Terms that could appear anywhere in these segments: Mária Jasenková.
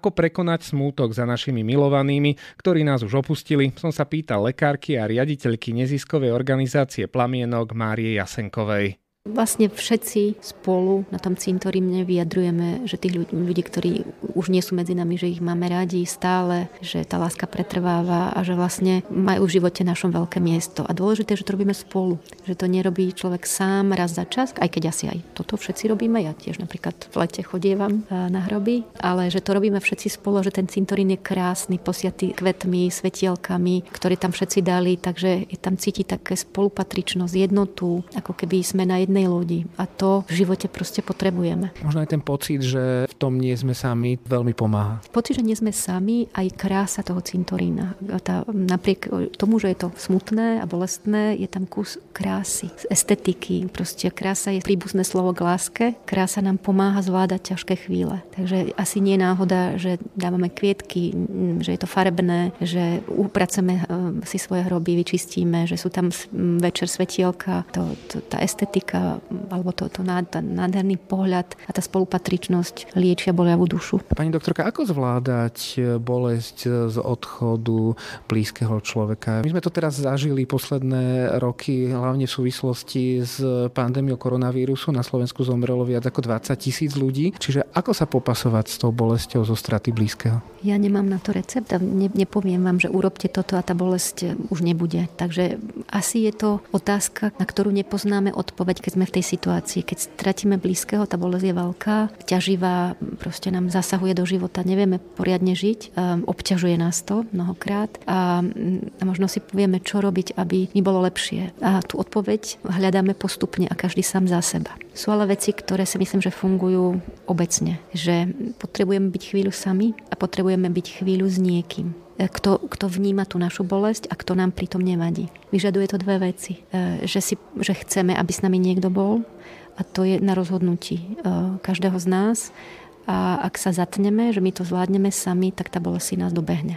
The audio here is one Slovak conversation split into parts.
Ako prekonať smútok za našimi milovanými, ktorí nás už opustili, som sa pýtal lekárky a riaditeľky neziskovej organizácie Plamienok Márie Jasenkovej. Vlastne všetci spolu na tom cintoríne vyjadrujeme, že tých ľudí, ktorí už nie sú medzi nami, že ich máme radi stále, že tá láska pretrváva a že vlastne majú v živote našom veľké miesto. A dôležité je, že to robíme spolu, že to nerobí človek sám raz za čas, aj keď asi aj toto všetci robíme, ja tiež napríklad v lete chodievam na hroby, ale že to robíme všetci spolu, že ten cintorín je krásny, posiatý kvetmi, svetielkami, ktoré tam všetci dali, takže je tam cíti také spolupatričnosť, jednotu, ako keby sme na jednej lodi a to v živote proste potrebujeme. Možno aj ten pocit, že v tom nie sme sami, veľmi pomáha. Pocit, že nie sme sami, aj krása toho cintorína. Napriek tomu, že je to smutné a bolestné, je tam kus krásy, estetiky. Proste krása je príbuzné slovo k láske. Krása nám pomáha zvládať ťažké chvíle. Takže asi nie je náhoda, že dávame kvietky, že je to farebné, že upracujeme si svoje hroby, vyčistíme, že sú tam večer svetielka, tá estetika alebo to nádherný pohľad a tá spolupatričnosť liečia boľavú dušu. Pani doktorka, ako zvládať bolesť z odchodu blízkeho človeka? My sme to teraz zažili posledné roky, hlavne v súvislosti s pandémiou koronavírusu. Na Slovensku zomrelo viac ako 20 000 ľudí. Čiže ako sa popasovať s tou bolesťou zo straty blízkeho? Ja nemám na to recept a nepoviem vám, že urobte toto a tá bolesť už nebude. Takže asi je to otázka, na ktorú nepoznáme odpoveď, keď sme v tej situácii. Keď stratíme blízkeho, tá bolesť je veľká, ťaživá, proste nám zasahuje do života, nevieme poriadne žiť, obťažuje nás to mnohokrát a možno si povieme, čo robiť, aby mi bolo lepšie. A tú odpoveď hľadáme postupne a každý sám za seba. Sú ale veci, ktoré si myslím, že fungujú obecne, že potrebujeme byť chvíľu sami a potrebujeme byť chvíľu s niekým. Kto vníma tú našu bolesť a kto nám pritom nevadí. Vyžaduje to dve veci. Že chceme, aby s nami niekto bol a to je na rozhodnutí každého z nás a ak sa zatneme, že my to zvládneme sami, tak tá bolesť si nás dobehne.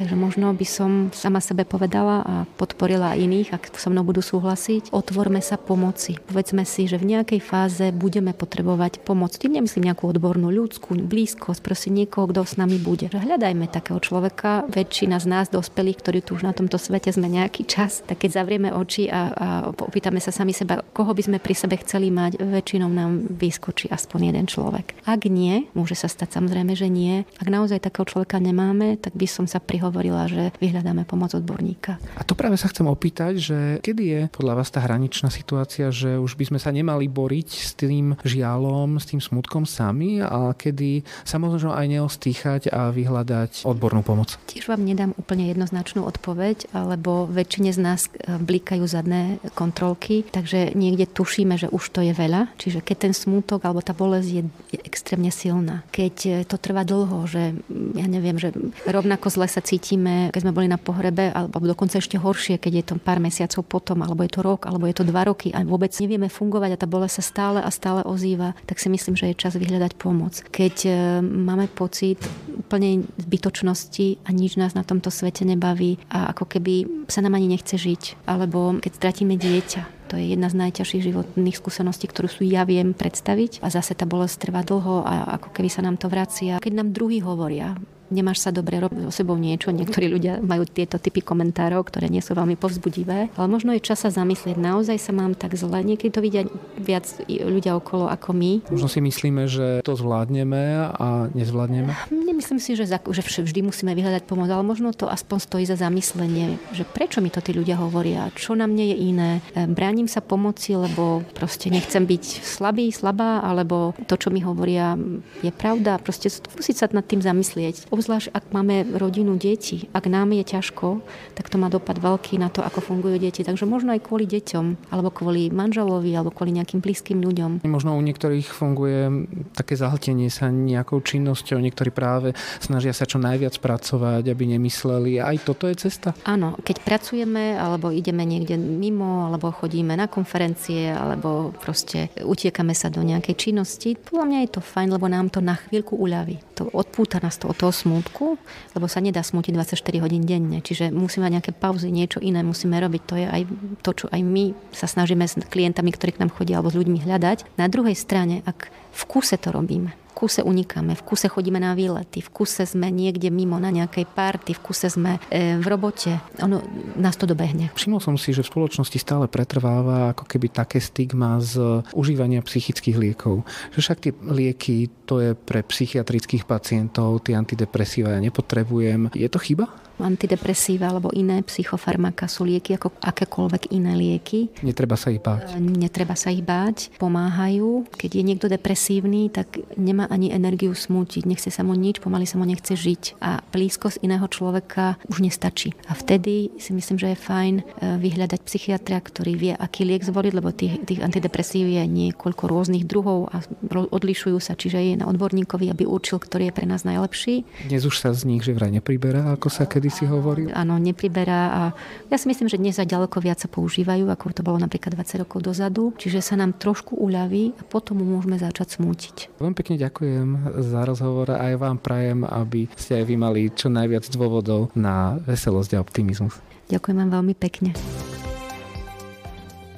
Takže možno by som sama sebe povedala a podporila iných, ak so mnou budú súhlasiť. Otvorme sa pomoci. Povedzme si, že v nejakej fáze budeme potrebovať pomoc. Tým nemyslím nejakú odbornú, ľudskú, blízkosť, proste niekoho, kto s nami bude. Hľadajme takého človeka. Väčšina z nás, dospelých, ktorí tu už na tomto svete sme nejaký čas, tak keď zavrieme oči a opýtame sa sami seba, koho by sme pri sebe chceli mať, väčšinou nám vyskočí aspoň jeden človek. Ak nie, môže sa stať samozrejme, že nie. Ak naozaj takého človeka nemáme, tak by som sa hovorila, že vyhľadáme pomoc odborníka. A to práve sa chcem opýtať, že kedy je podľa vás tá hraničná situácia, že už by sme sa nemali boriť s tým žiaľom, s tým smutkom sami a kedy sa možno aj neostýchať a vyhľadať odbornú pomoc? Tiež vám nedám úplne jednoznačnú odpoveď, lebo väčšine z nás blikajú zadné kontrolky, takže niekde tušíme, že už to je veľa. Čiže keď ten smútok alebo tá bolesť je extrémne silná. Keď to trvá dlho, že ja neviem, že rovnako zle sa cítime, keď sme boli na pohrebe, alebo dokonca ešte horšie, keď je to pár mesiacov potom, alebo je to rok, alebo je to 2 roky a vôbec nevieme fungovať a tá bolesť sa stále a stále ozýva, tak si myslím, že je čas vyhľadať pomoc. Keď máme pocit úplnej zbytočnosti a nič nás na tomto svete nebaví a ako keby sa nám ani nechce žiť, alebo keď stratíme dieťa. To je jedna z najťažších životných skúseností, ktorú si ja viem predstaviť. A zase tá bolesť trvá dlho a ako keby sa nám to vracia. Keď nám druhí hovoria, nemáš sa dobre, robiť so sebou niečo. Niektorí ľudia majú tieto typy komentárov, ktoré nie sú veľmi povzbudivé. Ale možno je čas sa zamyslieť. Naozaj sa mám tak zle. Niekedy to vidia viac ľudia okolo ako my. Možno si myslíme, že to zvládneme a nezvládneme? Nemyslím si, že vždy musíme vyhľadať pomoc, ale možno to aspoň stojí za zamyslenie, že prečo mi to tí ľudia hovoria, čo na mne je iné. Bránim sa pomoci, lebo proste nechcem byť slabý, slabá, alebo to, čo mi hovoria, je pravda. Proste skúsiť sa nad tým zamyslieť. Obzvlášť, ak máme rodinu, deti. Ak nám je ťažko, tak to má dopad veľký na to, ako fungujú deti. Takže možno aj kvôli deťom, alebo kvôli manželovi, alebo kvôli nejakým blízkym ľuďom. Možno u niektorých funguje také zahltenie sa nejakou činnosťou, niektorí práve snažia sa čo najviac pracovať, aby nemysleli. Aj toto je cesta. Áno, keď pracujeme, alebo ideme niekde mimo, alebo chodíme na konferencie, alebo proste utiekame sa do nejakej činnosti. Podľa mňa je to fajn, lebo nám to na chvíľku uľaví. To odpúta nás to od toho smútku, lebo sa nedá smútiť 24 hodín denne. Čiže musíme mať nejaké pauzy, niečo iné musíme robiť. To je aj to, čo aj my sa snažíme s klientami, ktorí k nám chodia, alebo s ľuďmi hľadať. Na druhej strane, ak v kuse to robíme, V kuse unikáme, v kuse chodíme na výlety, v kuse sme niekde mimo na nejakej party, v kuse sme v robote. Ono nás to dobehne. Všimol som si, že v spoločnosti stále pretrváva ako keby také stigma z užívania psychických liekov. Že však tie lieky, to je pre psychiatrických pacientov, tie antidepresíva ja nepotrebujem. Je to chyba? Antidepresíva alebo iné psychofarmaka sú lieky ako akékoľvek iné lieky. Netreba sa ich báť. Netreba sa ich báť. Pomáhajú. Keď je niekto depresívny, tak nemá ani energiu smútiť. Nechce sa mu nič, pomaly sa mu nechce žiť. A blízkosť iného človeka už nestačí. A vtedy si myslím, že je fajn vyhľadať psychiatra, ktorý vie, aký liek zvoliť, lebo tých antidepresív je niekoľko rôznych druhov a odlišujú sa, čiže je na odborníkovi, aby určil, ktorý je pre nás najlepší. Dnes už sa z nich že vraj nepriberá, ako sa kedy si hovoril? Áno, nepriberá a ja si myslím, že dnes aj ďaleko viac sa používajú, ako to bolo napríklad 20 rokov dozadu, čiže sa nám trošku uľaví a potom môžeme začať smútiť. Veľmi pekne ďakujem za rozhovor a aj vám prajem, aby ste aj vy mali čo najviac dôvodov na veselosť a optimizmus. Ďakujem vám veľmi pekne.